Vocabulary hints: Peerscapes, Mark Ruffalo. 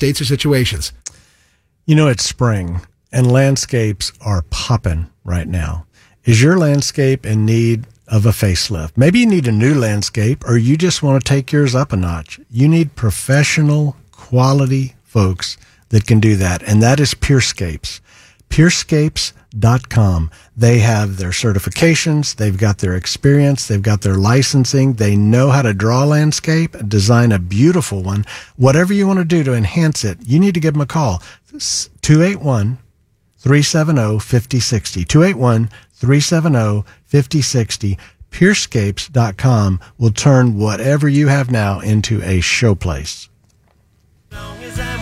States or situations? You know, it's spring, and landscapes are popping right now. Is your landscape in need of a facelift? Maybe you need a new landscape, or you just want to take yours up a notch. You need professional, quality folks that can do that, and that is Peerscapes. Peerscapes.com. They have their certifications, they've got their experience, they've got their licensing, they know how to draw a landscape, design a beautiful one. Whatever you want to do to enhance it, you need to give them a call. 281-370-5060. 281-370-5060. Peerscapes.com will turn whatever you have now into a showplace.